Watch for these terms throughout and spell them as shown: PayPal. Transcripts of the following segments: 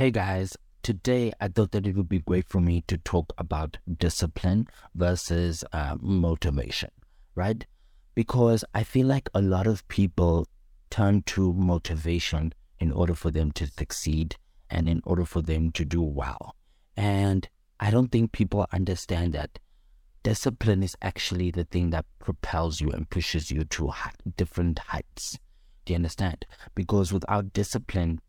Hey guys, today I thought that it would be great for me to talk about discipline versus motivation, right? Because I feel like a lot of people turn to motivation in order for them to succeed and in order for them to do well. And I don't think people understand that discipline is actually the thing that propels you and pushes you to different heights. Do you understand? Because without discipline,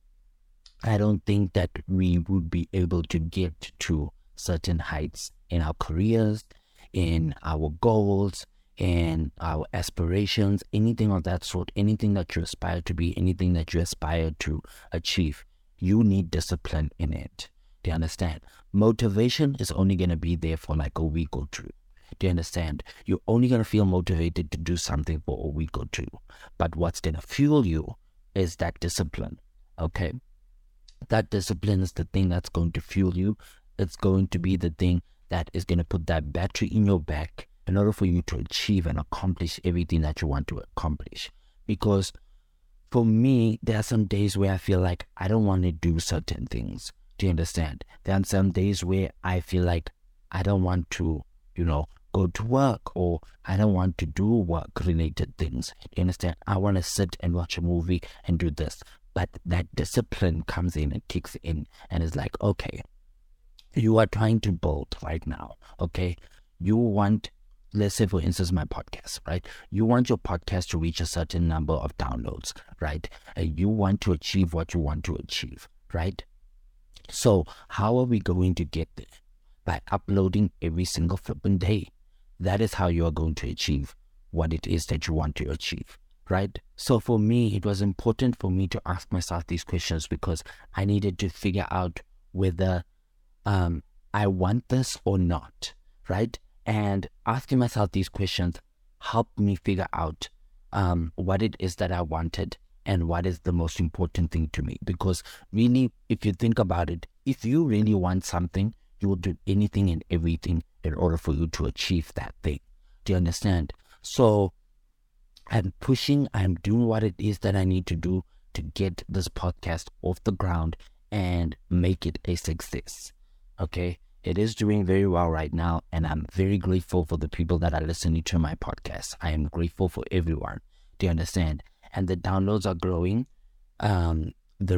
I don't think that we would be able to get to certain heights in our careers, in our goals, in our aspirations, anything of that sort, anything that you aspire to be, anything that you aspire to achieve. You need discipline in it. Do you understand? Motivation is only going to be there for like a week or two. Do you understand? You're only going to feel motivated to do something for a week or two. But what's going to fuel you is that discipline, okay? That discipline is the thing that's going to fuel you. It's going to be the thing that is going to put that battery in your back in order for you to achieve and accomplish everything that you want to accomplish. Because for me, there are some days where I feel like I don't want to do certain things. Do you understand? There are some days where I feel like I don't want to, go to work, or I don't want to do work-related things. Do you understand? I want to sit and watch a movie and do this. But that discipline comes in and kicks in and is like, okay, you are trying to build right now, okay? You want, let's say for instance, my podcast, right? You want your podcast to reach a certain number of downloads, right? And you want to achieve what you want to achieve, right? So how are we going to get there? By uploading every single flipping day. That is how you are going to achieve what it is that you want to achieve. Right? So for me, it was important for me to ask myself these questions because I needed to figure out whether I want this or not, right? And asking myself these questions helped me figure out what it is that I wanted and what is the most important thing to me. Because really, if you think about it, if you really want something, you will do anything and everything in order for you to achieve that thing. Do you understand? So I'm pushing, I'm doing what it is that I need to do to get this podcast off the ground and make it a success, okay? It is doing very well right now, and I'm very grateful for the people that are listening to my podcast. I am grateful for everyone, do you understand? And the downloads are growing, the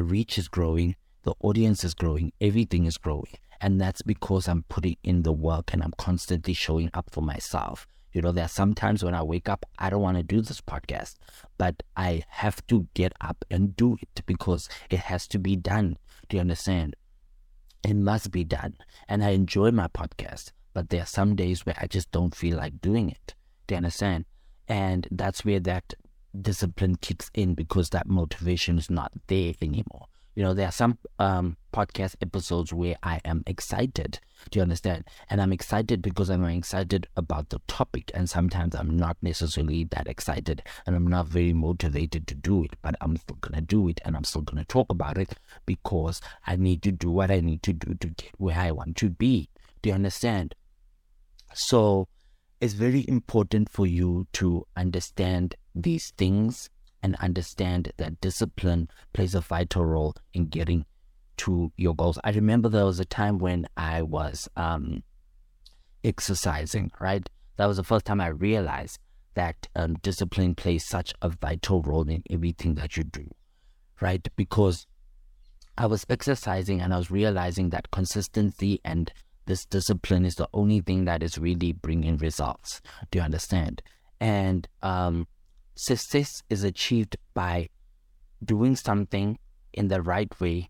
reach is growing, the audience is growing, everything is growing, and that's because I'm putting in the work and I'm constantly showing up for myself. You know, there are some times when I wake up, I don't want to do this podcast, but I have to get up and do it because it has to be done. Do you understand? It must be done. And I enjoy my podcast, but there are some days where I just don't feel like doing it. Do you understand? And that's where that discipline kicks in because that motivation is not there anymore. You know, there are some podcast episodes where I am excited. Do you understand? And I'm excited because I'm excited about the topic. And sometimes I'm not necessarily that excited and I'm not very motivated to do it. But I'm still going to do it and I'm still going to talk about it because I need to do what I need to do to get where I want to be. Do you understand? So it's very important for you to understand these things and understand that discipline plays a vital role in getting to your goals. I remember there was a time when I was exercising, right? That was the first time I realized that discipline plays such a vital role in everything that you do, right? Because I was exercising and I was realizing that consistency and this discipline is the only thing that is really bringing results. Do you understand? And success is achieved by doing something in the right way,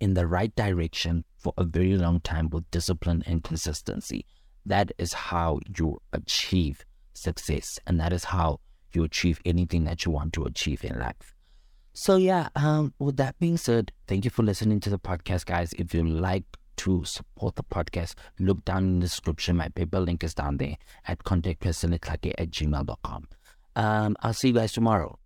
in the right direction for a very long time with discipline and consistency. That is how you achieve success, and that is how you achieve anything that you want to achieve in life. So yeah, with that being said, thank you for listening to the podcast, guys. If you like to support the podcast, look down in the description. My PayPal link is down there at contactpersonletlhake@gmail.com. I'll see you guys tomorrow.